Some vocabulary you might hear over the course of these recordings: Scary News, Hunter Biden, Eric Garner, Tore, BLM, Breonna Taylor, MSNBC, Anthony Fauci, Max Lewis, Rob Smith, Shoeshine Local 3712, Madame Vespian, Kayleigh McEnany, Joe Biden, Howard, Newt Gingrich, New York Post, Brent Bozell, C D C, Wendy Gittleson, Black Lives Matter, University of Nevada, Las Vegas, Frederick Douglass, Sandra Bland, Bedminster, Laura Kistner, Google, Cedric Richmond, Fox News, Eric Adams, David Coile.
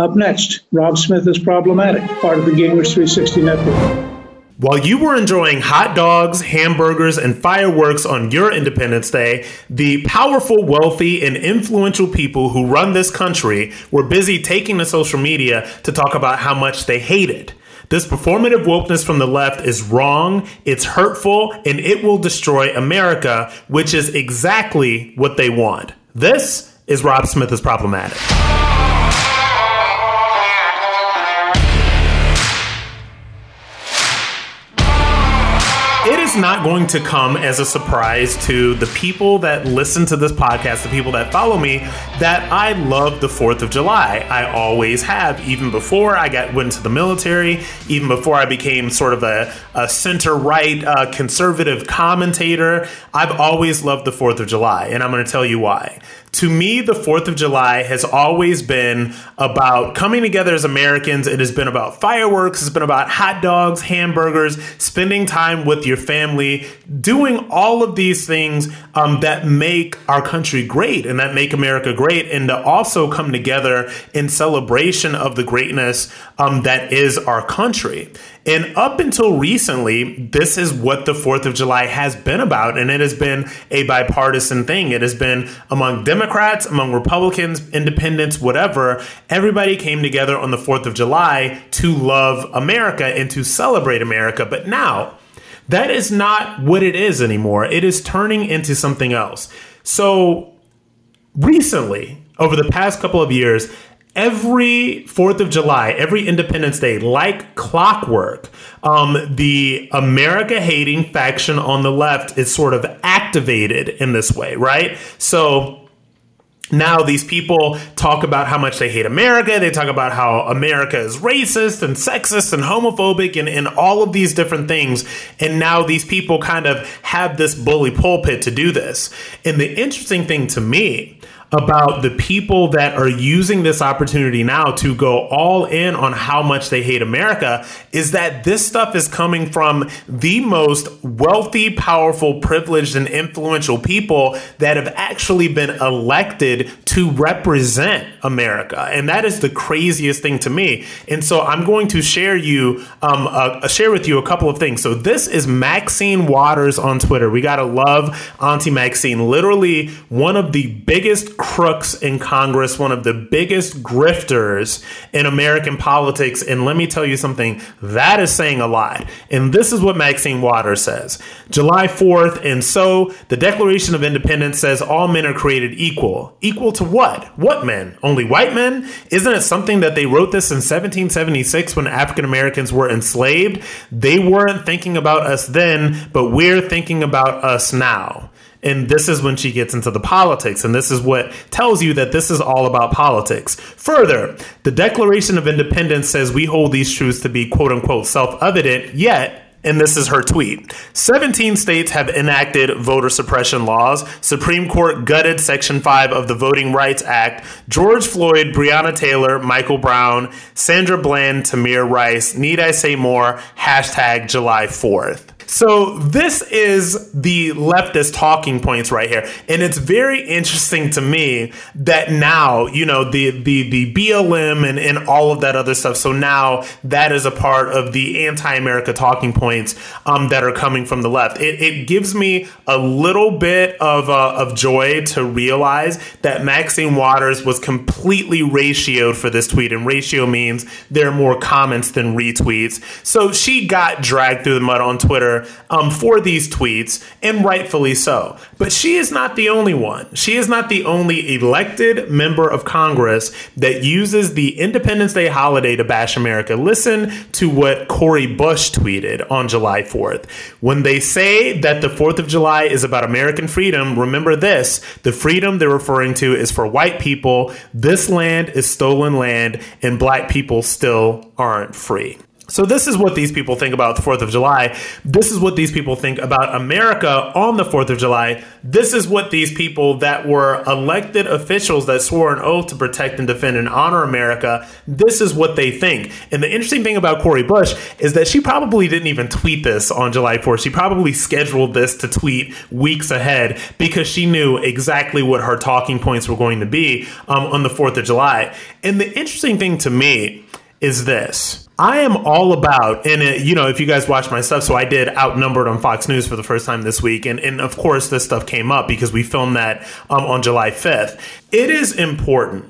Up next, Rob Smith is problematic, part of the Gingrich 360 Network. While you were enjoying hot dogs, hamburgers, and fireworks on your Independence Day, the powerful, wealthy, and influential people who run this country were busy taking to social media to talk about how much they hate it. This performative wokeness from the left is wrong, it's hurtful, and it will destroy America, which is exactly what they want. This is Rob Smith is Problematic. It's not going to come as a surprise to the people that listen to this podcast, the people that follow me, that I love the 4th of July. I always have, even before I went to the military, even before I became sort of a center-right conservative commentator. I've always loved the 4th of July, and I'm going to tell you why. To me, the 4th of July has always been about coming together as Americans. It has been about fireworks. It's been about hot dogs, hamburgers, spending time with your family, doing all of these things that make our country great and that make America great, and to also come together in celebration of the greatness that is our country. And up until recently, this is what the 4th of July has been about, and it has been a bipartisan thing. It has been among Democrats, among Republicans, independents, whatever. Everybody came together on the 4th of July to love America and to celebrate America. But now, that is not what it is anymore. It is turning into something else. So recently, over the past couple of years, every 4th of July, every Independence Day, like clockwork, the America-hating faction on the left is sort of activated in this way, right? So now these people talk about how much they hate America. They talk about how America is racist and sexist and homophobic and all of these different things. And now these people kind of have this bully pulpit to do this. And the interesting thing to me about the people that are using this opportunity now to go all in on how much they hate America is that this stuff is coming from the most wealthy, powerful, privileged, and influential people that have actually been elected to represent America. And that is the craziest thing to me. And so I'm going to share with you a couple of things. So this is Maxine Waters on Twitter. We got to love Auntie Maxine, literally one of the biggest crooks in Congress, one of the biggest grifters in American politics. And let me tell you something, that is saying a lot. And this is what Maxine Waters says. July 4th, and so the Declaration of Independence says all men are created equal. Equal to what? What men? Only white men? Isn't it something that they wrote this in 1776 when African Americans were enslaved? They weren't thinking about us then, but we're thinking about us now. And this is when she gets into the politics, and this is what tells you that this is all about politics. Further, the Declaration of Independence says we hold these truths to be quote-unquote self-evident, yet, and this is her tweet, 17 states have enacted voter suppression laws. Supreme Court gutted Section 5 of the Voting Rights Act. George Floyd, Breonna Taylor, Michael Brown, Sandra Bland, Tamir Rice. Need I say more? Hashtag July 4th. So this is the leftist talking points right here. And it's very interesting to me that now, you know, the BLM and all of that other stuff. So now that is a part of the anti-America talking points that are coming from the left. It gives me a little bit of joy to realize that Maxine Waters was completely ratioed for this tweet. And ratio means there are more comments than retweets. So she got dragged through the mud on Twitter for these tweets, and rightfully so. But she is not the only one. She is not the only elected member of Congress that uses the Independence Day holiday to bash America. Listen to what Cori Bush tweeted on July 4th. When they say that the 4th of July is about American freedom, remember this. The freedom they're referring to is for white people. This land is stolen land, and black people still aren't free. So this is what these people think about the 4th of July. This is what these people think about America on the 4th of July. This is what these people that were elected officials that swore an oath to protect and defend and honor America, this is what they think. And the interesting thing about Cori Bush is that she probably didn't even tweet this on July 4th. She probably scheduled this to tweet weeks ahead because she knew exactly what her talking points were going to be on the 4th of July. And the interesting thing to me is this. I am all about, and you know, if you guys watch my stuff, so I did Outnumbered on Fox News for the first time this week. And of course, this stuff came up because we filmed that on July 5th. It is important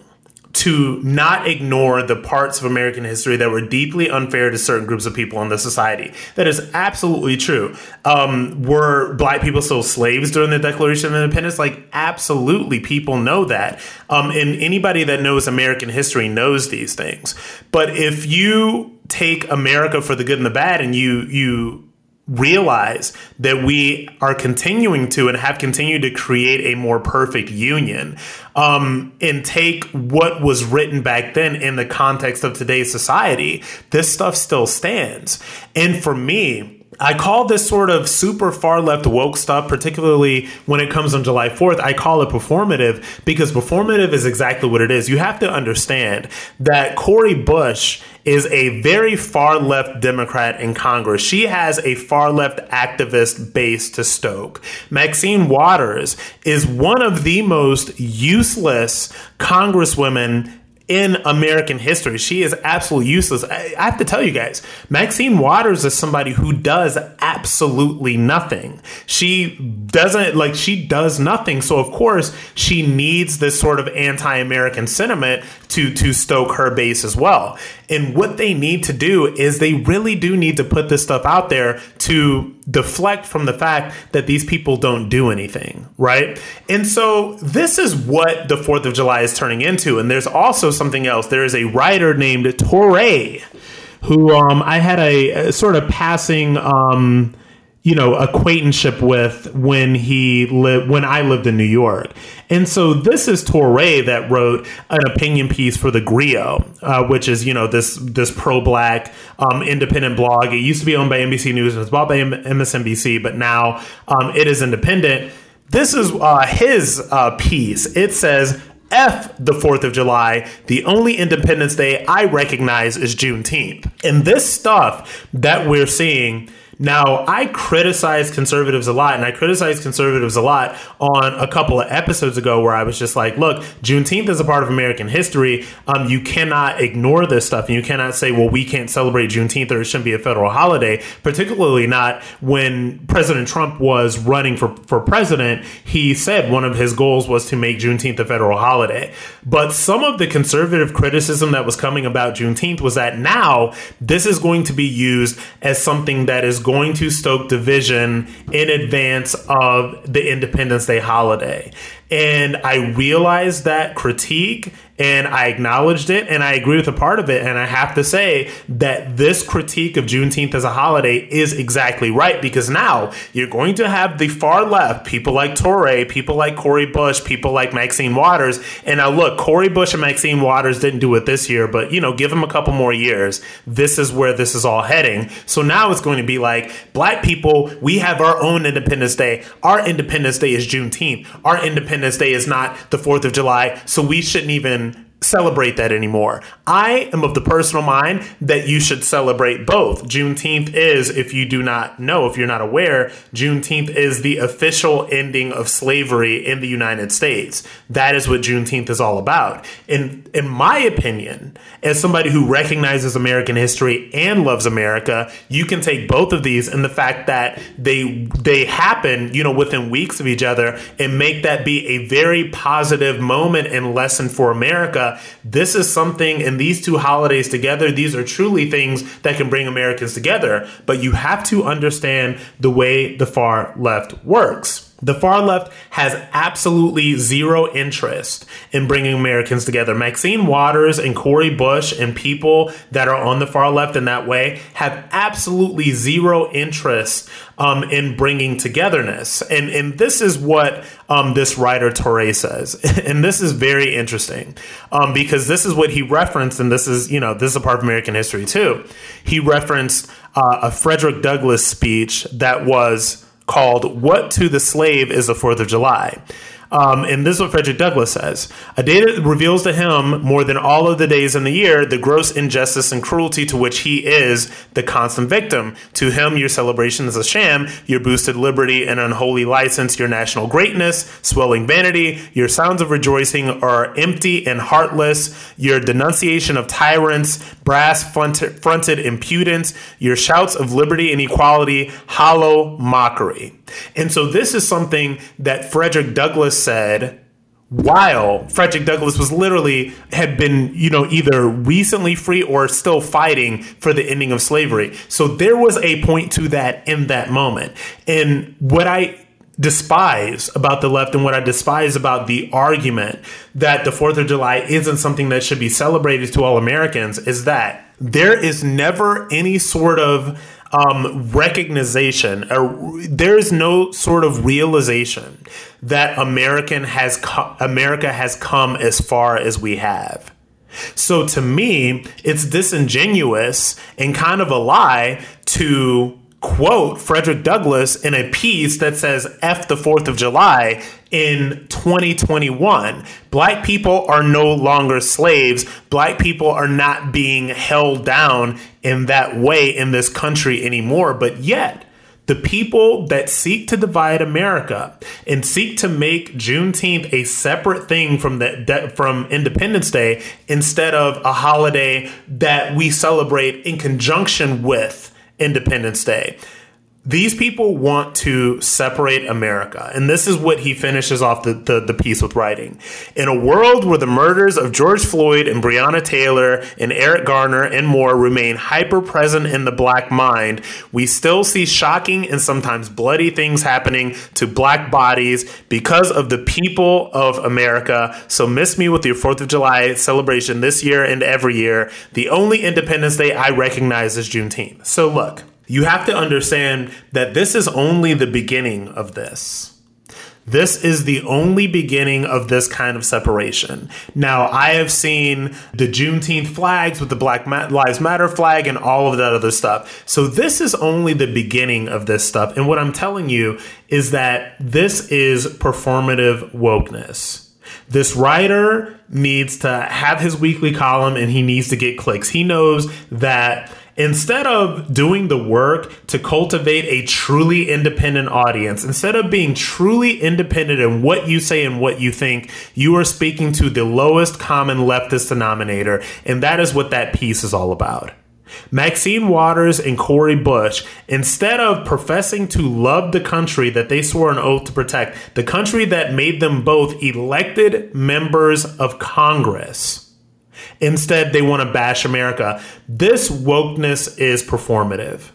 to not ignore the parts of American history that were deeply unfair to certain groups of people in the society. That is absolutely true. Were black people still slaves during the Declaration of Independence? Like, absolutely, people know that. And anybody that knows American history knows these things. But if you take America for the good and the bad, and you realize that we are continuing to and have continued to create a more perfect union, and take what was written back then in the context of today's society, this stuff still stands. And for me, I call this sort of super far left woke stuff, particularly when it comes on July 4th, I call it performative, because performative is exactly what it is. You have to understand that Cori Bush is a very far left Democrat in Congress. She has a far left activist base to stoke. Maxine Waters is one of the most useless congresswomen in American history. She is absolutely useless. I have to tell you guys, Maxine Waters is somebody who does absolutely nothing. She does nothing. So of course she needs this sort of anti-American sentiment to stoke her base as well. And what they need to do is they really do need to put this stuff out there to deflect from the fact that these people don't do anything, right? And so this is what the 4th of July is turning into. And there's also something else. There is a writer named Tore who I had a sort of passing acquaintanceship with when I lived in New York. And so this is Tore that wrote an opinion piece for the Grio, which is, you know, this pro-black independent blog. It used to be owned by NBC News and it's bought by MSNBC, but now it is independent. This is his piece. It says, F the 4th of July, the only Independence Day I recognize is Juneteenth. And this stuff that we're seeing now, I criticize conservatives a lot, and I criticized conservatives a lot on a couple of episodes ago where I was just like, look, Juneteenth is a part of American history. You cannot ignore this stuff, and you cannot say, well, we can't celebrate Juneteenth or it shouldn't be a federal holiday, particularly not when President Trump was running for president. He said one of his goals was to make Juneteenth a federal holiday. But some of the conservative criticism that was coming about Juneteenth was that now this is going to be used as something that is going to stoke division in advance of the Independence Day holiday. And I realized that critique and I acknowledged it and I agree with a part of it. And I have to say that this critique of Juneteenth as a holiday is exactly right, because now you're going to have the far left, people like Tore, people like Cori Bush, people like Maxine Waters. And now look, Cori Bush and Maxine Waters didn't do it this year, but you know, give them a couple more years. This is where this is all heading. So now it's going to be like, black people, we have our own Independence Day. Our Independence Day is Juneteenth. Our Independence Day is not the 4th of July, so we shouldn't even celebrate that anymore. I am of the personal mind that you should celebrate both. Juneteenth is, if you do not know, if you're not aware, Juneteenth is the official ending of slavery in the United States. That is what Juneteenth is all about. In my opinion, as somebody who recognizes American history and loves America, you can take both of these and the fact that they happen, you know, within weeks of each other and make that be a very positive moment and lesson for America. This is something, and these two holidays together, these are truly things that can bring Americans together. But you have to understand the way the far left works. The far left has absolutely zero interest in bringing Americans together. Maxine Waters and Cori Bush and people that are on the far left in that way have absolutely zero interest in bringing togetherness. And this is what this writer Tore says. And this is very interesting because this is what he referenced. And this is, you know, this is a part of American history, too. He referenced a Frederick Douglass speech that was called "What to the Slave is the 4th of July." And this is what Frederick Douglass says. A day that reveals to him more than all of the days in the year the gross injustice and cruelty to which he is the constant victim. To him, your celebration is a sham, your boosted liberty and unholy license, your national greatness, swelling vanity, your sounds of rejoicing are empty and heartless, your denunciation of tyrants, brass-fronted impudence, your shouts of liberty and equality, hollow mockery. And so this is something that Frederick Douglass said while Frederick Douglass was literally had been, you know, either recently free or still fighting for the ending of slavery. So there was a point to that in that moment. And what I despise about the left and what I despise about the argument that the 4th of July isn't something that should be celebrated to all Americans is that there is never any sort of recognition, or there is no sort of realization that America has come as far as we have. So to me, it's disingenuous and kind of a lie to quote Frederick Douglass in a piece that says F the 4th of July in 2021. Black people are no longer slaves. Black people are not being held down in that way in this country anymore. But yet, the people that seek to divide America and seek to make Juneteenth a separate thing from Independence Day instead of a holiday that we celebrate in conjunction with Independence Day. These people want to separate America. And this is what he finishes off the piece with writing. In a world where the murders of George Floyd and Breonna Taylor and Eric Garner and more remain hyper present in the black mind, we still see shocking and sometimes bloody things happening to black bodies because of the people of America. So miss me with your 4th of July celebration this year and every year. The only Independence Day I recognize is Juneteenth. So look, you have to understand that this is only the beginning of this. This is the only beginning of this kind of separation. Now, I have seen the Juneteenth flags with the Black Lives Matter flag and all of that other stuff. So this is only the beginning of this stuff. And what I'm telling you is that this is performative wokeness. This writer needs to have his weekly column and he needs to get clicks. He knows that instead of doing the work to cultivate a truly independent audience, instead of being truly independent in what you say and what you think, you are speaking to the lowest common leftist denominator. And that is what that piece is all about. Maxine Waters and Cori Bush, instead of professing to love the country that they swore an oath to protect, the country that made them both elected members of Congress, instead, they want to bash America. This wokeness is performative.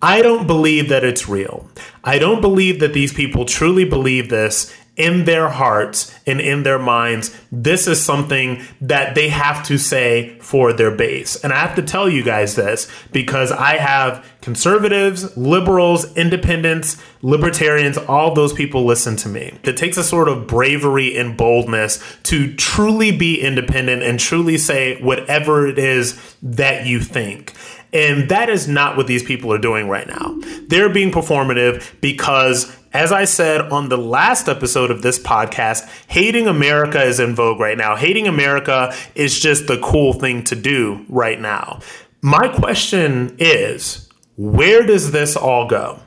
I don't believe that it's real. I don't believe that these people truly believe this in their hearts and in their minds. This is something that they have to say for their base. And I have to tell you guys this because I have conservatives, liberals, independents, libertarians, all those people listen to me. It takes a sort of bravery and boldness to truly be independent and truly say whatever it is that you think. And that is not what these people are doing right now. They're being performative because, as I said on the last episode of this podcast, hating America is in vogue right now. Hating America is just the cool thing to do right now. My question is, where does this all go?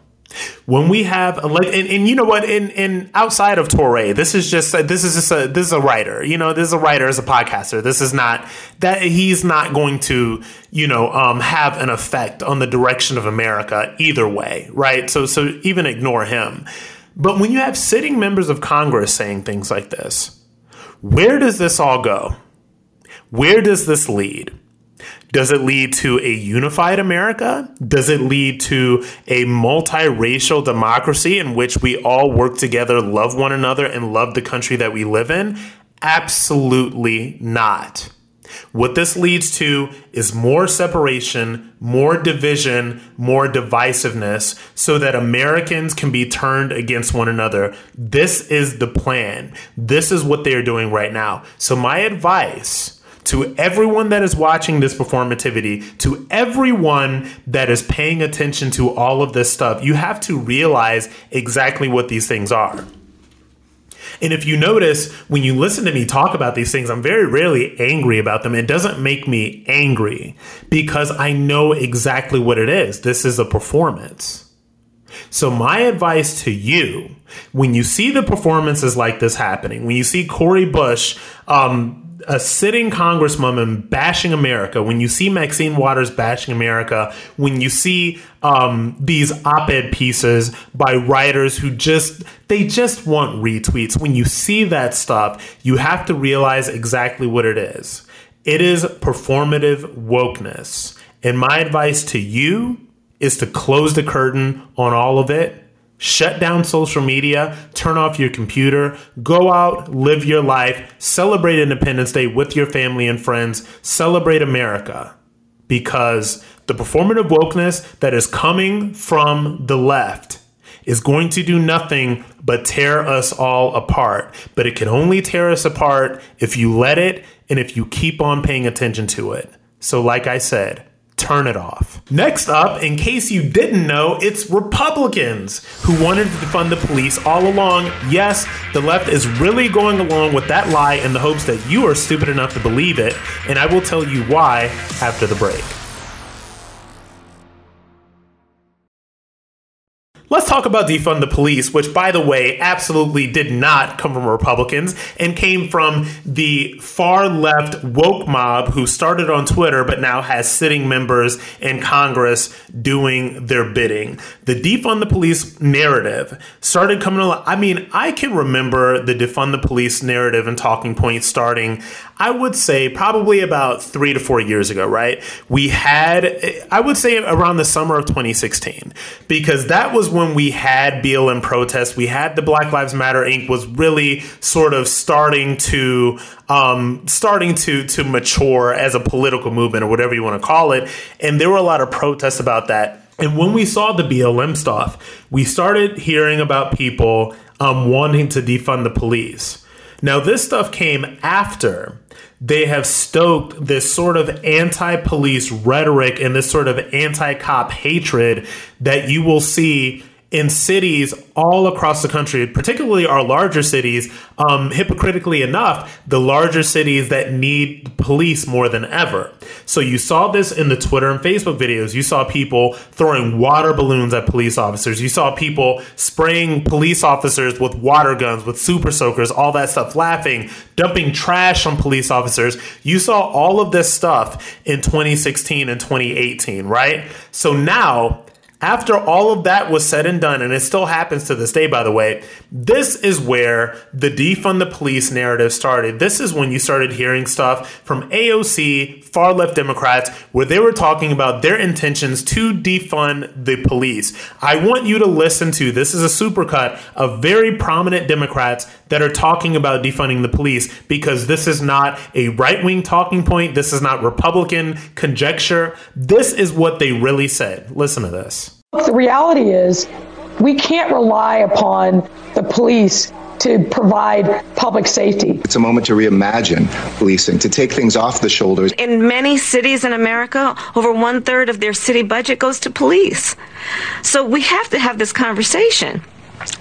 When we have and you know what, in outside of Torre, this is a writer, you know, this is a writer as a podcaster. This is not that he's not going to, you know, have an effect on the direction of America either way. Right. So even ignore him. But when you have sitting members of Congress saying things like this, where does this all go? Where does this lead? Does it lead to a unified America? Does it lead to a multiracial democracy in which we all work together, love one another, and love the country that we live in? Absolutely not. What this leads to is more separation, more division, more divisiveness, so that Americans can be turned against one another. This is the plan. This is what they are doing right now. So my advice to everyone that is watching this performativity, to everyone that is paying attention to all of this stuff, you have to realize exactly what these things are. And if you notice, when you listen to me talk about these things, I'm very rarely angry about them. It doesn't make me angry because I know exactly what it is. This is a performance. So my advice to you, when you see the performances like this happening, when you see Cori Bush, a sitting congresswoman bashing America, when you see Maxine Waters bashing America, when you see these op-ed pieces by writers who just want retweets, when you see that stuff, you have to realize exactly what it is. It is performative wokeness. And my advice to you is to close the curtain on all of it. Shut down social media, turn off your computer, go out, live your life, celebrate Independence Day with your family and friends, celebrate America. Because the performative wokeness that is coming from the left is going to do nothing but tear us all apart. But it can only tear us apart if you let it and if you keep on paying attention to it. So like I said, turn it off. Next up, in case you didn't know, it's Republicans who wanted to defund the police all along. Yes, the left is really going along with that lie in the hopes that you are stupid enough to believe it, and I will tell you why after the break. Let's talk about defund the police, which, by the way, absolutely did not come from Republicans and came from the far left woke mob who started on Twitter but now has sitting members in Congress doing their bidding. The defund the police narrative started coming along. I mean, I can remember the defund the police narrative and talking points starting, I would say, probably about 3 to 4 years ago, right? We had, I would say, around the summer of 2016, because that was when we had BLM protests. We had the Black Lives Matter Inc. was really sort of starting to mature as a political movement or whatever you want to call it. And there were a lot of protests about that. And when we saw the BLM stuff, we started hearing about people wanting to defund the police. Now, this stuff came after they have stoked this sort of anti-police rhetoric and this sort of anti-cop hatred that you will see in cities all across the country, particularly our larger cities. Hypocritically enough, the larger cities that need police more than ever. So you saw this in the Twitter and Facebook videos. You saw people throwing water balloons at police officers. You saw people spraying police officers with water guns, with super soakers, all that stuff, laughing, dumping trash on police officers. You saw all of this stuff in 2016 and 2018, right? So now, after all of that was said and done, and it still happens to this day, by the way, this is where the defund the police narrative started. This is when you started hearing stuff from AOC, far left Democrats, where they were talking about their intentions to defund the police. I want you to listen to, this is a supercut of very prominent Democrats that are talking about defunding the police, because this is not a right-wing talking point. This is not Republican conjecture. This is what they really said. Listen to this. The reality is we can't rely upon the police to provide public safety. It's a moment to reimagine policing, to take things off the shoulders. In many cities in America, over 1/3 of their city budget goes to police. So we have to have this conversation.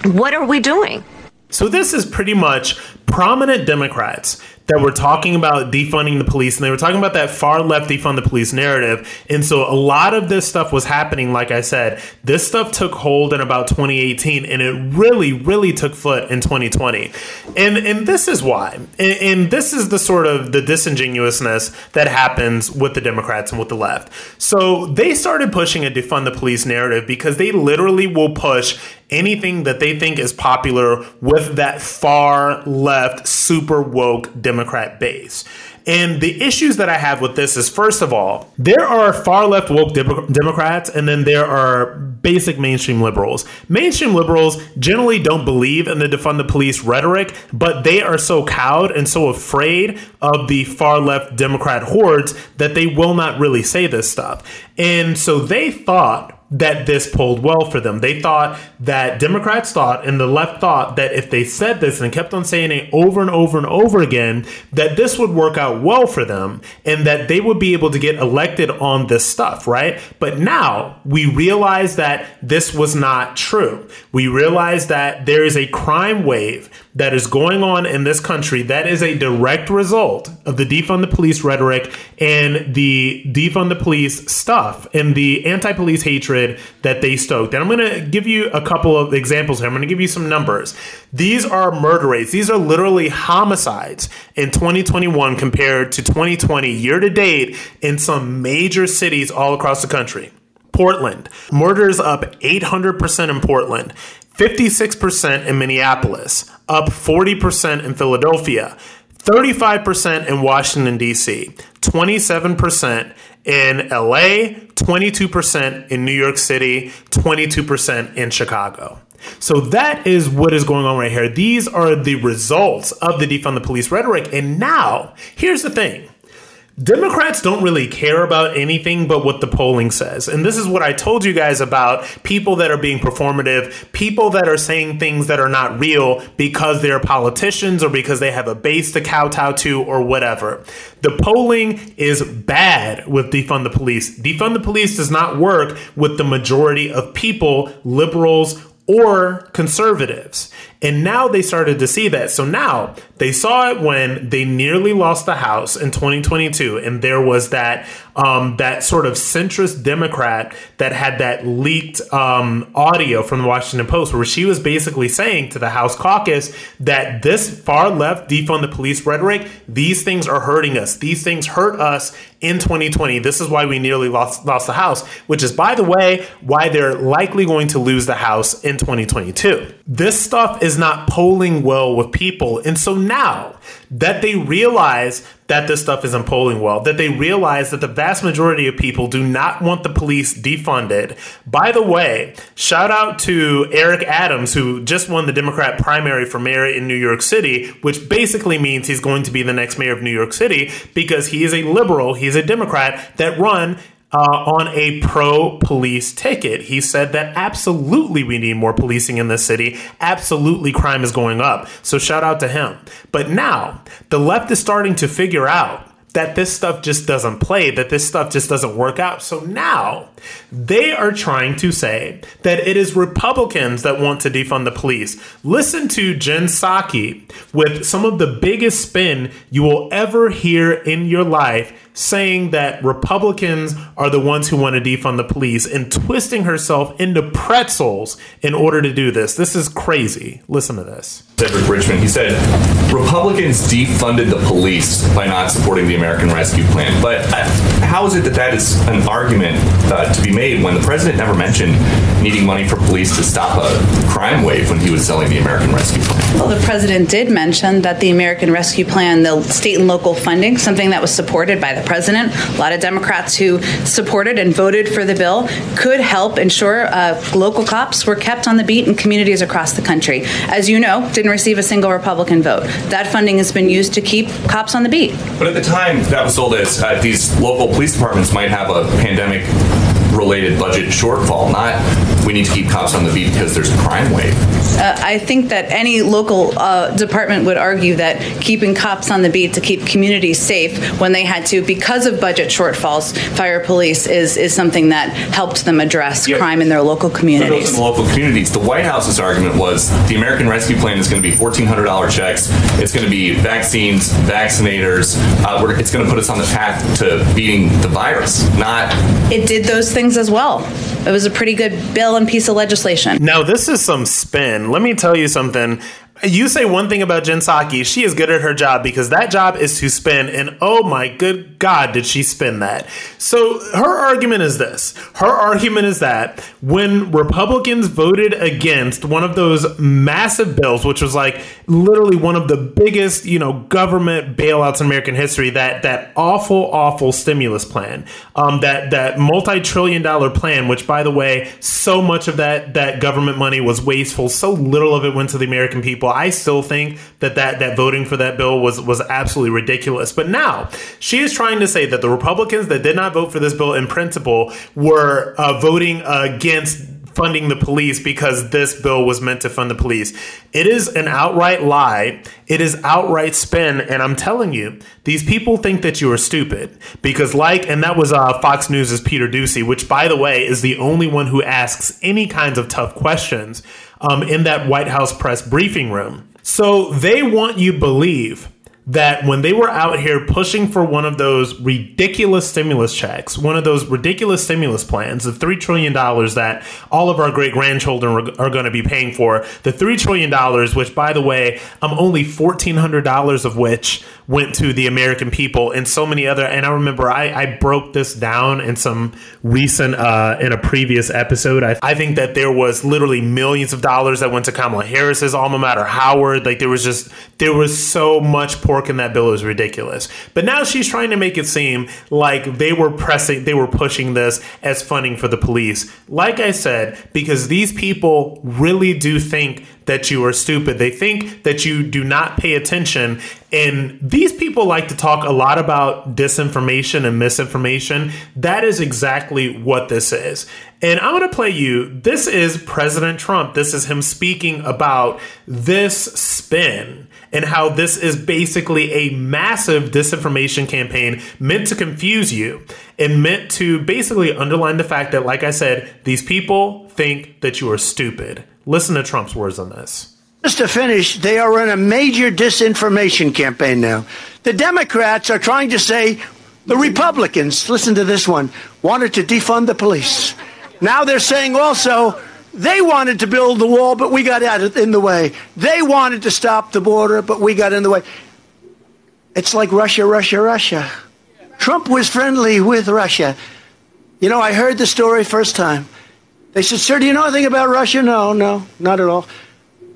What are we doing? So this is pretty much prominent Democrats that were talking about defunding the police, and they were talking about that far left defund the police narrative. And so a lot of this stuff was happening. Like I said, this stuff took hold in about 2018, and it really, really took foot in 2020. And this is why, and this is the sort of the disingenuousness that happens with the Democrats and with the left. So they started pushing a defund the police narrative because they literally will push anything that they think is popular with that far left, super woke Democrat base. And the issues that I have with this is, first of all, there are far left woke Democrats, and then there are basic mainstream liberals. Mainstream liberals generally don't believe in the defund the police rhetoric, but they are so cowed and so afraid of the far left Democrat hordes that they will not really say this stuff. And so they thought that this polled well for them. They thought that Democrats thought, and the left thought, that if they said this and kept on saying it over and over and over again, that this would work out well for them and that they would be able to get elected on this stuff, right? But now we realize that this was not true. We realize that there is a crime wave that is going on in this country that is a direct result of the defund the police rhetoric and the defund the police stuff and the anti-police hatred that they stoked. And I'm going to give you a couple of examples here. I'm going to give you some numbers. These are murder rates. These are literally homicides in 2021 compared to 2020 year to date in some major cities all across the country. Portland, murders up 800% in Portland, 56% in Minneapolis, up 40% in Philadelphia, 35% in Washington, D.C., 27% in LA, 22% in New York City, 22% in Chicago. So that is what is going on right here. These are the results of the defund the police rhetoric. And now, here's the thing. Democrats don't really care about anything but what the polling says. And this is what I told you guys about people that are being performative, people that are saying things that are not real because they're politicians or because they have a base to kowtow to or whatever. The polling is bad with defund the police. Defund the police does not work with the majority of people, liberals or conservatives. And now they started to see that. So now they saw it when they nearly lost the House in 2022. And there was that that sort of centrist Democrat that had that leaked audio from the Washington Post where she was basically saying to the House caucus that this far left defund the police rhetoric, these things are hurting us. These things hurt us in 2020. This is why we nearly lost the House, which is, by the way, why they're likely going to lose the House in 2022. This stuff is not polling well with people. And so now that they realize that this stuff isn't polling well, that they realize that the vast majority of people do not want the police defunded. By the way, shout out to Eric Adams, who just won the Democrat primary for mayor in New York City, which basically means he's going to be the next mayor of New York City because he is a liberal, he's a Democrat that run on a pro-police ticket. He said that absolutely we need more policing in this city. Absolutely crime is going up. So shout out to him. But now the left is starting to figure out that this stuff just doesn't play, that this stuff just doesn't work out. So now they are trying to say that it is Republicans that want to defund the police. Listen to Jen Psaki with some of the biggest spin you will ever hear in your life, saying that Republicans are the ones who want to defund the police and twisting herself into pretzels in order to do this. This is crazy. Listen to this. Cedric Richmond, he said, Republicans defunded the police by not supporting the American Rescue Plan. But how is it that that is an argument to be made when the president never mentioned needing money for police to stop a crime wave when he was selling the American Rescue Plan? Well, the president did mention that the American Rescue Plan, the state and local funding, something that was supported by the president, a lot of Democrats who supported and voted for the bill, could help ensure local cops were kept on the beat in communities across the country. As you know, didn't receive a single Republican vote. That funding has been used to keep cops on the beat. But at the time, that was sold as these local police departments might have a pandemic-related budget shortfall, not we need to keep cops on the beat because there's a crime wave. I think that any local department would argue that keeping cops on the beat to keep communities safe when they had to because of budget shortfalls, fire police is something that helped them address crime in their local communities. But those in the local communities, the White House's argument was the American Rescue Plan is going to be $1,400 checks. It's going to be vaccines, vaccinators. It's going to put us on the path to beating the virus. Not. It did those things as well. It was a pretty good bill and piece of legislation. Now, this is some spin. Let me tell you something. You say one thing about Jen Psaki. She is good at her job, because that job is to spin. And oh my good God, did she spin that? So her argument is this. Her argument is that when Republicans voted against one of those massive bills, which was like literally one of the biggest, you know, government bailouts in American history, that awful, awful stimulus plan, that multi-trillion-dollar plan, which, by the way, so much of that government money was wasteful. So little of it went to the American people. I still think that voting for that bill was absolutely ridiculous. But now she is trying to say that the Republicans that did not vote for this bill in principle were voting against funding the police because this bill was meant to fund the police. It is an outright lie. It is outright spin. And I'm telling you, these people think that you are stupid because and that was Fox News' Peter Doocy, which, by the way, is the only one who asks any kinds of tough questions in that White House press briefing room. So they want you believe that when they were out here pushing for one of those ridiculous stimulus checks, one of those ridiculous stimulus plans, the $3 trillion that all of our great-grandchildren are going to be paying for, the $3 trillion, which, by the way, only $1,400 of which went to the American people and so many other. And I remember I broke this down in in a previous episode. I think that there was literally millions of dollars that went to Kamala Harris's alma mater, Howard. There was so much pork in that bill. It was ridiculous. But now she's trying to make it seem like they were pushing this as funding for the police. Like I said, because these people really do think that you are stupid. They think that you do not pay attention. And these people like to talk a lot about disinformation and misinformation. That is exactly what this is. And I'm going to play you. This is President Trump. This is him speaking about this spin and how this is basically a massive disinformation campaign meant to confuse you and meant to basically underline the fact that, like I said, these people think that you are stupid. Listen to Trump's words on this. Just to finish, they are in a major disinformation campaign now. The Democrats are trying to say the Republicans, listen to this one, wanted to defund the police. Now they're saying also they wanted to build the wall, but we got out in the way. They wanted to stop the border, but we got in the way. It's like Russia, Russia, Russia. Trump was friendly with Russia. You know, I heard the story first time. They said, sir, do you know anything about Russia? No, not at all.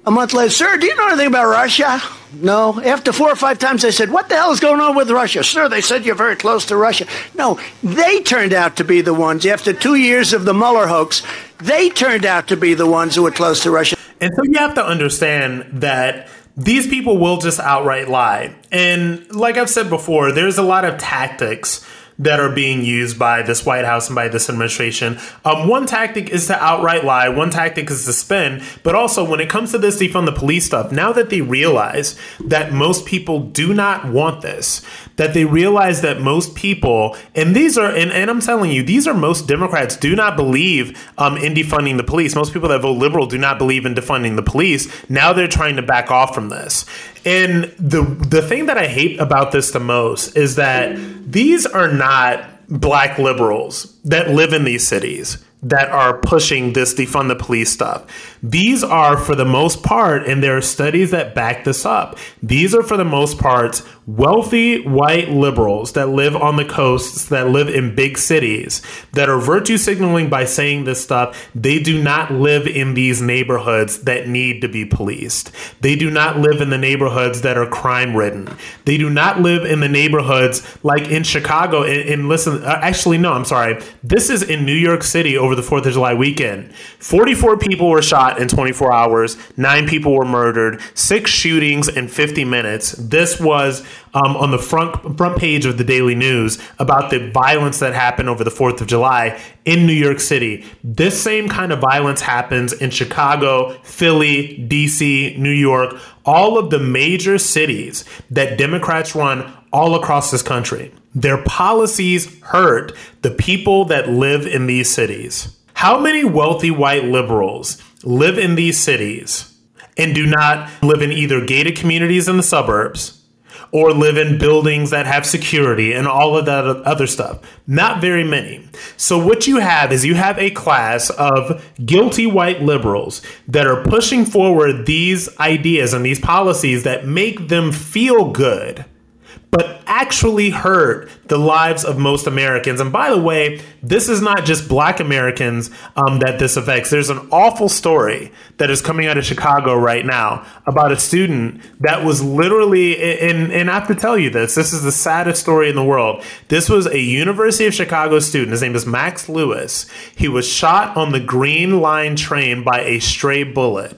A month later, sir, do you know anything about Russia? No. After 4 or 5 times, they said, what the hell is going on with Russia? Sir, they said you're very close to Russia. No, they turned out to be the ones. After 2 years of the Mueller hoax, they turned out to be the ones who were close to Russia. And so you have to understand that these people will just outright lie. And like I've said before, there's a lot of tactics that are being used by this White House and by this administration. One tactic is to outright lie. One tactic is to spin. But also when it comes to this defund the police stuff, now that they realize that most people do not want this, that they realize that most people, and these are, and I'm telling you, these are most Democrats do not believe in defunding the police. Most people that vote liberal do not believe in defunding the police. Now they're trying to back off from this. And the thing that I hate about this the most is that these are not black liberals that live in these cities that are pushing this defund the police stuff. These are, for the most part, and there are studies that back this up, these are, for the most part, wealthy white liberals that live on the coasts, that live in big cities, that are virtue signaling by saying this stuff. They do not live in these neighborhoods that need to be policed. They do not live in the neighborhoods that are crime ridden. They do not live in the neighborhoods like in Chicago. And listen, actually, no, I'm sorry. This is in New York City over the 4th of July weekend. 44 people were shot in 24 hours. 9 people were murdered. 6 shootings in 50 minutes. This was on the front page of the Daily News about the violence that happened over the 4th of July in New York City. This same kind of violence happens in Chicago, Philly, DC, New York, all of the major cities that Democrats run all across this country. Their policies hurt the people that live in these cities. How many wealthy white liberals live in these cities and do not live in either gated communities in the suburbs or live in buildings that have security and all of that other stuff. Not very many. So what you have is you have a class of guilty white liberals that are pushing forward these ideas and these policies that make them feel good, but actually hurt the lives of most Americans. And by the way, this is not just Black Americans that this affects. There's an awful story that is coming out of Chicago right now about a student that was literally, and I have to tell you this, this is the saddest story in the world. This was a University of Chicago student. His name is Max Lewis. He was shot on the Green Line train by a stray bullet.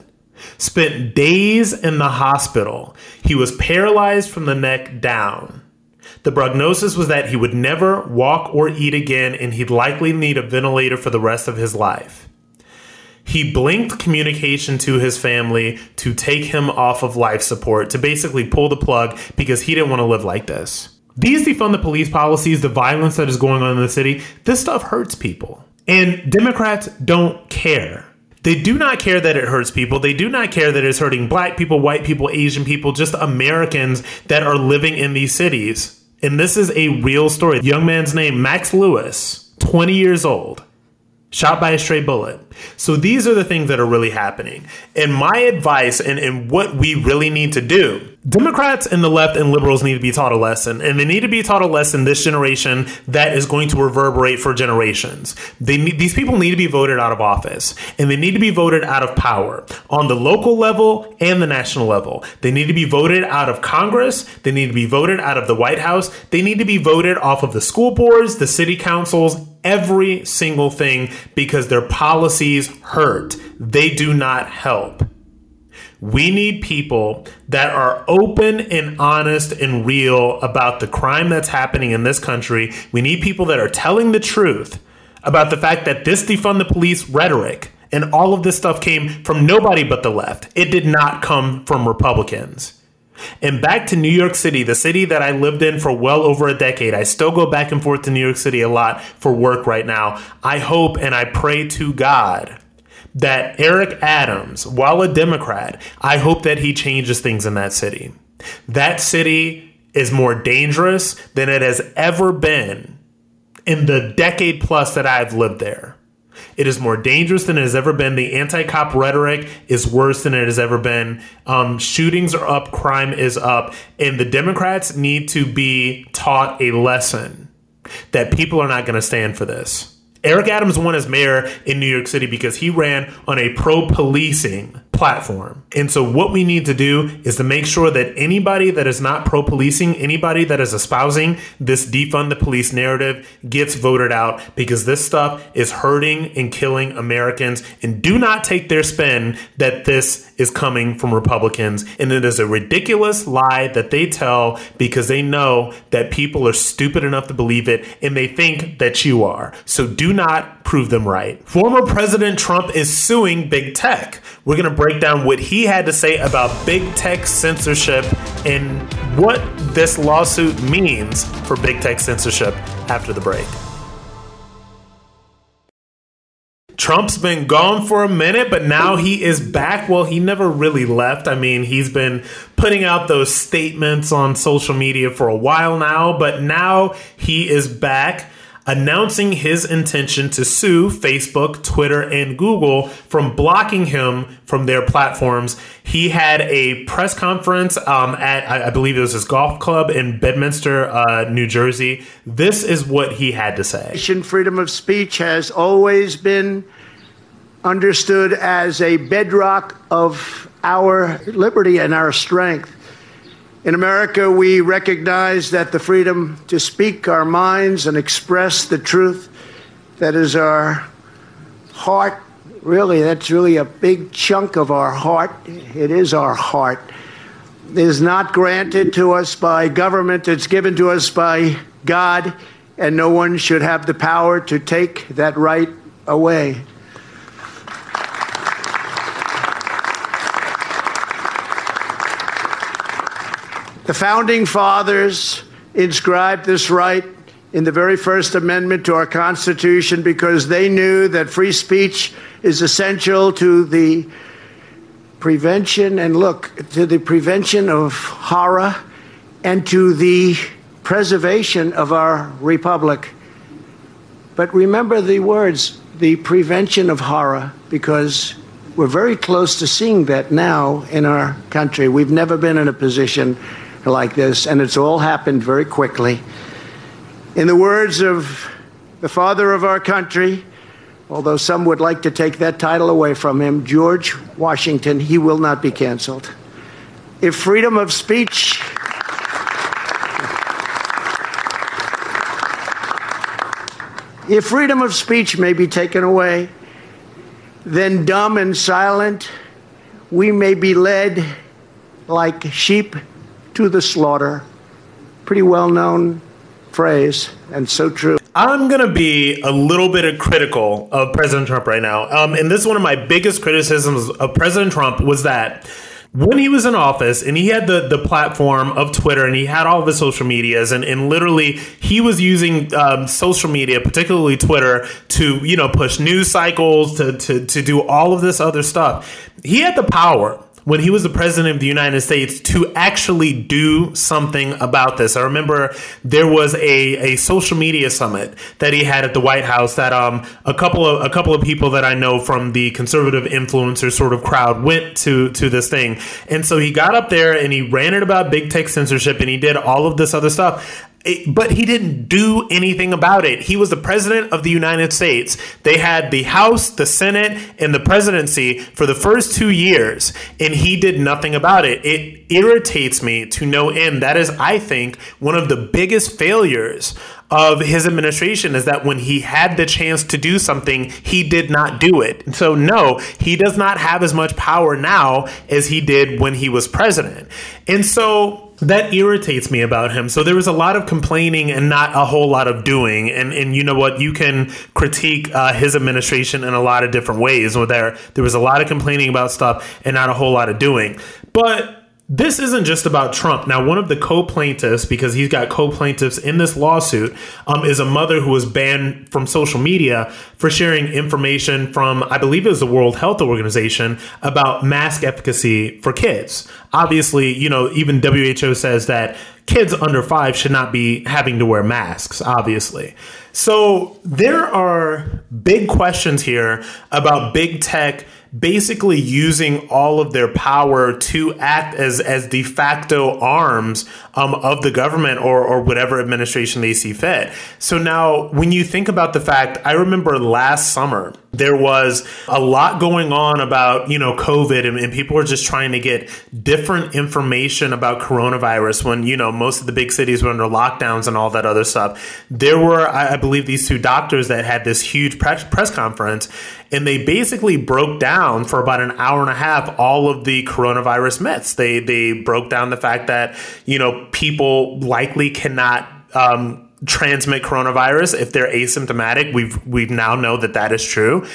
Spent days in the hospital. He was paralyzed from the neck down. The prognosis was that he would never walk or eat again, and he'd likely need a ventilator for the rest of his life. He blinked communication to his family to take him off of life support, to basically pull the plug because he didn't want to live like this. These defund the police policies, the violence that is going on in the city, this stuff hurts people. And Democrats don't care. They do not care that it hurts people. They do not care that it's hurting Black people, white people, Asian people, just Americans that are living in these cities. And this is a real story. The young man's name, Max Lewis, 20 years old, shot by a stray bullet. So these are the things that are really happening. And my advice and what we really need to do, Democrats and the left and liberals need to be taught a lesson. And they need to be taught a lesson this generation that is going to reverberate for generations. These people need to be voted out of office. And they need to be voted out of power on the local level and the national level. They need to be voted out of Congress. They need to be voted out of the White House. They need to be voted off of the school boards, the city councils, every single thing, because their policies hurt. They do not help. We need people that are open and honest and real about the crime that's happening in this country. We need people that are telling the truth about the fact that this defund the police rhetoric and all of this stuff came from nobody but the left. It did not come from Republicans. And back to New York City, the city that I lived in for well over a decade. I still go back and forth to New York City a lot for work right now. I hope and I pray to God that Eric Adams, while a Democrat, I hope that he changes things in that city. That city is more dangerous than it has ever been in the decade plus that I've lived there. It is more dangerous than it has ever been. The anti-cop rhetoric is worse than it has ever been. Shootings are up. Crime is up. And the Democrats need to be taught a lesson that people are not going to stand for this. Eric Adams won as mayor in New York City because he ran on a pro-policing platform. And so what we need to do is to make sure that anybody that is not pro-policing, anybody that is espousing this defund the police narrative gets voted out, because this stuff is hurting and killing Americans. And do not take their spin that this is coming from Republicans. And it is a ridiculous lie that they tell, because they know that people are stupid enough to believe it, and they think that you are. So do not prove them right. Former President Trump is suing Big Tech. We're going to break down what he had to say about Big Tech censorship and what this lawsuit means for Big Tech censorship after the break. Trump's been gone for a minute, but now he is back. Well, he never really left. I mean, he's been putting out those statements on social media for a while now, but now he is back, announcing his intention to sue Facebook, Twitter, and Google from blocking him from their platforms. He had a press conference at, I believe it was his golf club in Bedminster, New Jersey. This is what he had to say. Freedom of speech has always been understood as a bedrock of our liberty and our strength. In America, we recognize that the freedom to speak our minds and express the truth, that is our heart, really, that's really a big chunk of our heart. It is our heart. It is not granted to us by government. It's given to us by God, and no one should have the power to take that right away. The Founding Fathers inscribed this right in the very First Amendment to our Constitution because they knew that free speech is essential to the prevention of horror and to the preservation of our republic. But remember the words, the prevention of horror, because we're very close to seeing that now in our country. We've never been in a position like this, and it's all happened very quickly. In the words of the father of our country, although some would like to take that title away from him, George Washington, he will not be canceled. If freedom of speech may be taken away, then dumb and silent, we may be led like sheep to the slaughter. Pretty well-known phrase, and so true. I'm going to be a little bit critical of President Trump right now. And this is one of my biggest criticisms of President Trump was that when he was in office and he had the platform of Twitter and he had all of his social medias and literally he was using social media, particularly Twitter, to, you know, push news cycles, to do all of this other stuff. He had the power when he was the president of the United States to actually do something about this. I remember there was a social media summit that he had at the White House that a couple of people that I know from the conservative influencer sort of crowd went to this thing. And so he got up there and he ranted about big tech censorship and he did all of this other stuff. But he didn't do anything about it. He was the president of the United States. They had the House, the Senate, and the presidency for the first 2 years, and he did nothing about it. It irritates me to no end. That is, I think, one of the biggest failures of his administration is that when he had the chance to do something, he did not do it. So no, he does not have as much power now as he did when he was president. And so that irritates me about him. So there was a lot of complaining and not a whole lot of doing. And you know what? You can critique his administration in a lot of different ways. Where there was a lot of complaining about stuff and not a whole lot of doing. But this isn't just about Trump. Now, one of the co-plaintiffs, because he's got co-plaintiffs in this lawsuit, is a mother who was banned from social media for sharing information from, I believe it was the World Health Organization, about mask efficacy for kids. Obviously, you know, even WHO says that kids under 5 should not be having to wear masks, obviously. So there are big questions here about big tech basically using all of their power to act as de facto arms of the government or whatever administration they see fit. So now when you think about the fact, I remember last summer, there was a lot going on about, you know, COVID and people were just trying to get different information about coronavirus when, you know, most of the big cities were under lockdowns and all that other stuff. There were, I believe, these two doctors that had this huge press conference and they basically broke down for about an hour and a half all of the coronavirus myths. They broke down the fact that, you know, people likely cannot transmit coronavirus if they're asymptomatic. We've now know that is true.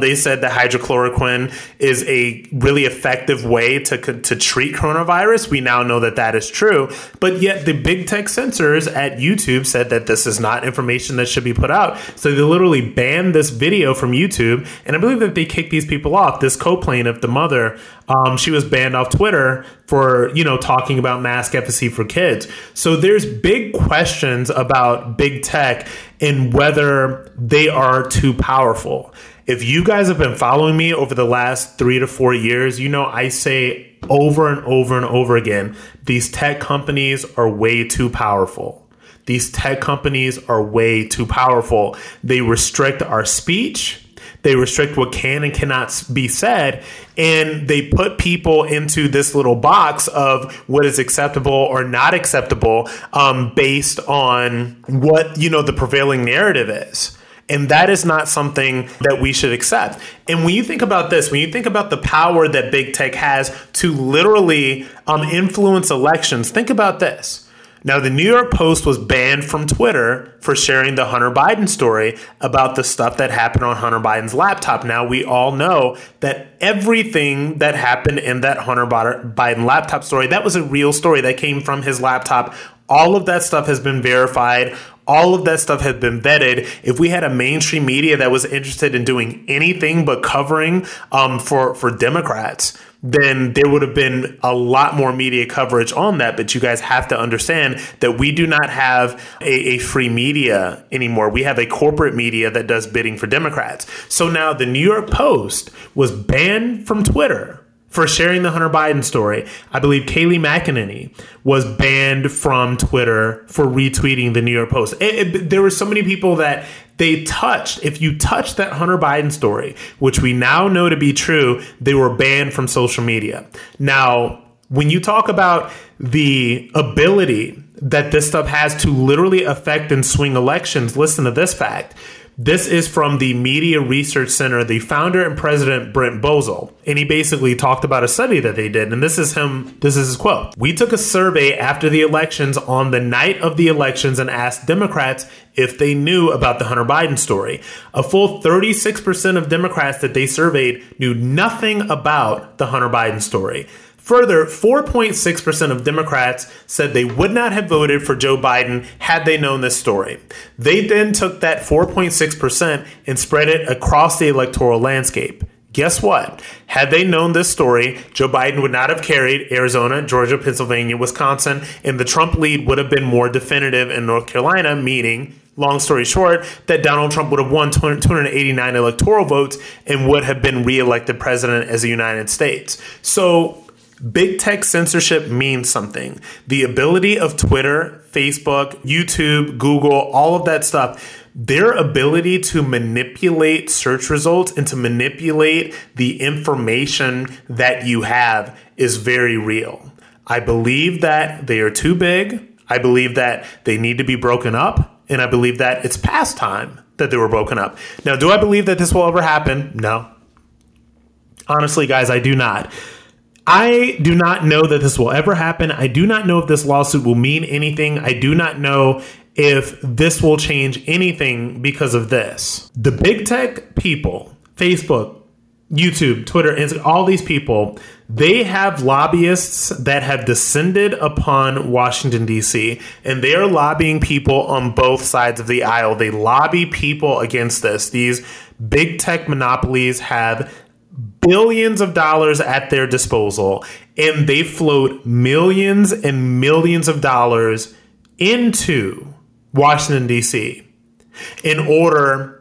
They said that hydrochloroquine is a really effective way to treat coronavirus. We now know that is true. But yet the big tech censors at YouTube said that this is not information that should be put out. So they literally banned this video from YouTube. And I believe that they kicked these people off. This co-plaintiff, the mother, she was banned off Twitter for, you know, talking about mask efficacy for kids. So there's big questions about big tech and whether they are too powerful. If you guys have been following me over the last 3 to 4 years, you know, I say over and over and over again, these tech companies are way too powerful. These tech companies are way too powerful. They restrict our speech. They restrict what can and cannot be said, and they put people into this little box of what is acceptable or not acceptable based on what, you know, the prevailing narrative is. And that is not something that we should accept. And when you think about this, when you think about the power that big tech has to literally influence elections, think about this. Now, the New York Post was banned from Twitter for sharing the Hunter Biden story about the stuff that happened on Hunter Biden's laptop. Now, we all know that everything that happened in that Hunter Biden laptop story, that was a real story that came from his laptop. All of that stuff has been verified. All of that stuff had been vetted. If we had a mainstream media that was interested in doing anything but covering for Democrats, then there would have been a lot more media coverage on that. But you guys have to understand that we do not have a free media anymore. We have a corporate media that does bidding for Democrats. So now the New York Post was banned from Twitter for sharing the Hunter Biden story. I believe Kayleigh McEnany was banned from Twitter for retweeting the New York Post. There were so many people that they touched. If you touched that Hunter Biden story, which we now know to be true, they were banned from social media. Now, when you talk about the ability that this stuff has to literally affect and swing elections, listen to this fact. This is from the Media Research Center, the founder and president, Brent Bozell. And he basically talked about a study that they did. And this is him. This is his quote. "We took a survey after the elections on the night of the elections and asked Democrats if they knew about the Hunter Biden story. A full 36% of Democrats that they surveyed knew nothing about the Hunter Biden story. Further, 4.6% of Democrats said they would not have voted for Joe Biden had they known this story. They then took that 4.6% and spread it across the electoral landscape. Guess what? Had they known this story, Joe Biden would not have carried Arizona, Georgia, Pennsylvania, Wisconsin, and the Trump lead would have been more definitive in North Carolina, meaning, long story short, that Donald Trump would have won 289 electoral votes and would have been reelected president as the United States." So big tech censorship means something. The ability of Twitter, Facebook, YouTube, Google, all of that stuff, their ability to manipulate search results and to manipulate the information that you have is very real. I believe that they are too big. I believe that they need to be broken up. And I believe that it's past time that they were broken up. Now, do I believe that this will ever happen? No. Honestly, guys, I do not. I do not know that this will ever happen. I do not know if this lawsuit will mean anything. I do not know if this will change anything because of this. The big tech people, Facebook, YouTube, Twitter, Instagram, all these people, they have lobbyists that have descended upon Washington, D.C., and they are lobbying people on both sides of the aisle. They lobby people against this. These big tech monopolies have billions of dollars at their disposal, and they float millions and millions of dollars into Washington, D.C. in order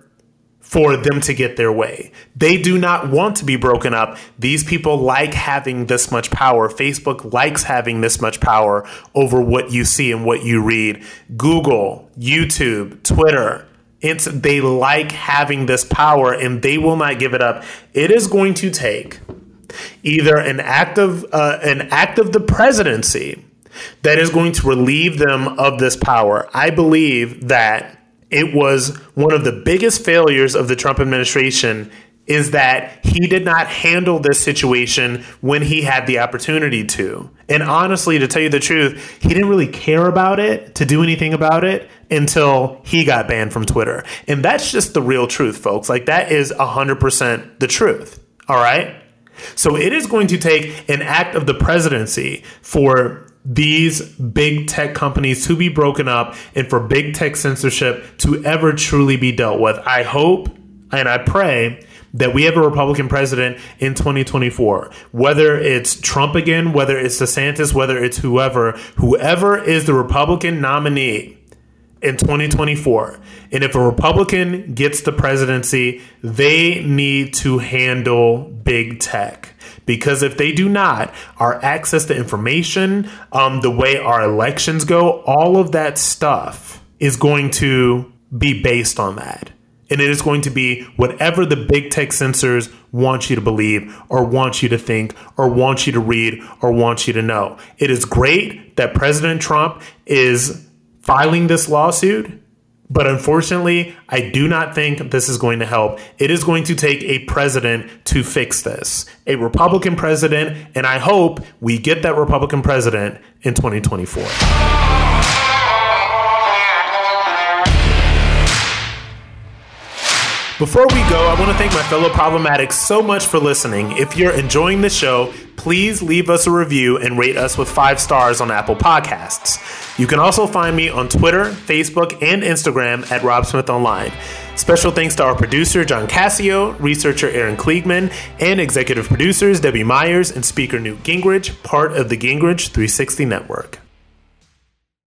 for them to get their way. They do not want to be broken up. These people like having this much power. Facebook likes having this much power over what you see and what you read. Google, YouTube, Twitter, they like having this power, and they will not give it up. It is going to take either an act of the presidency that is going to relieve them of this power. I believe that it was one of the biggest failures of the Trump administration is that he did not handle this situation when he had the opportunity to. And honestly, to tell you the truth, he didn't really care about it, to do anything about it, until he got banned from Twitter. And that's just the real truth, folks. Like, that is 100% the truth. All right? So it is going to take an act of the presidency for these big tech companies to be broken up and for big tech censorship to ever truly be dealt with. I hope and I pray that we have a Republican president in 2024, whether it's Trump again, whether it's DeSantis, whether it's whoever is the Republican nominee in 2024. And if a Republican gets the presidency, they need to handle big tech. Because if they do not, our access to information, the way our elections go, all of that stuff is going to be based on that. And it is going to be whatever the big tech censors want you to believe or want you to think or want you to read or want you to know. It is great that President Trump is filing this lawsuit, but unfortunately, I do not think this is going to help. It is going to take a president to fix this, a Republican president, and I hope we get that Republican president in 2024. Before we go, I want to thank my fellow problematics so much for listening. If you're enjoying the show, please leave us a review and rate us with 5 stars on Apple Podcasts. You can also find me on Twitter, Facebook, and Instagram at Rob Smith Online. Special thanks to our producer, John Cassio, researcher Aaron Kliegman, and executive producers Debbie Myers and speaker Newt Gingrich, part of the Gingrich 360 Network.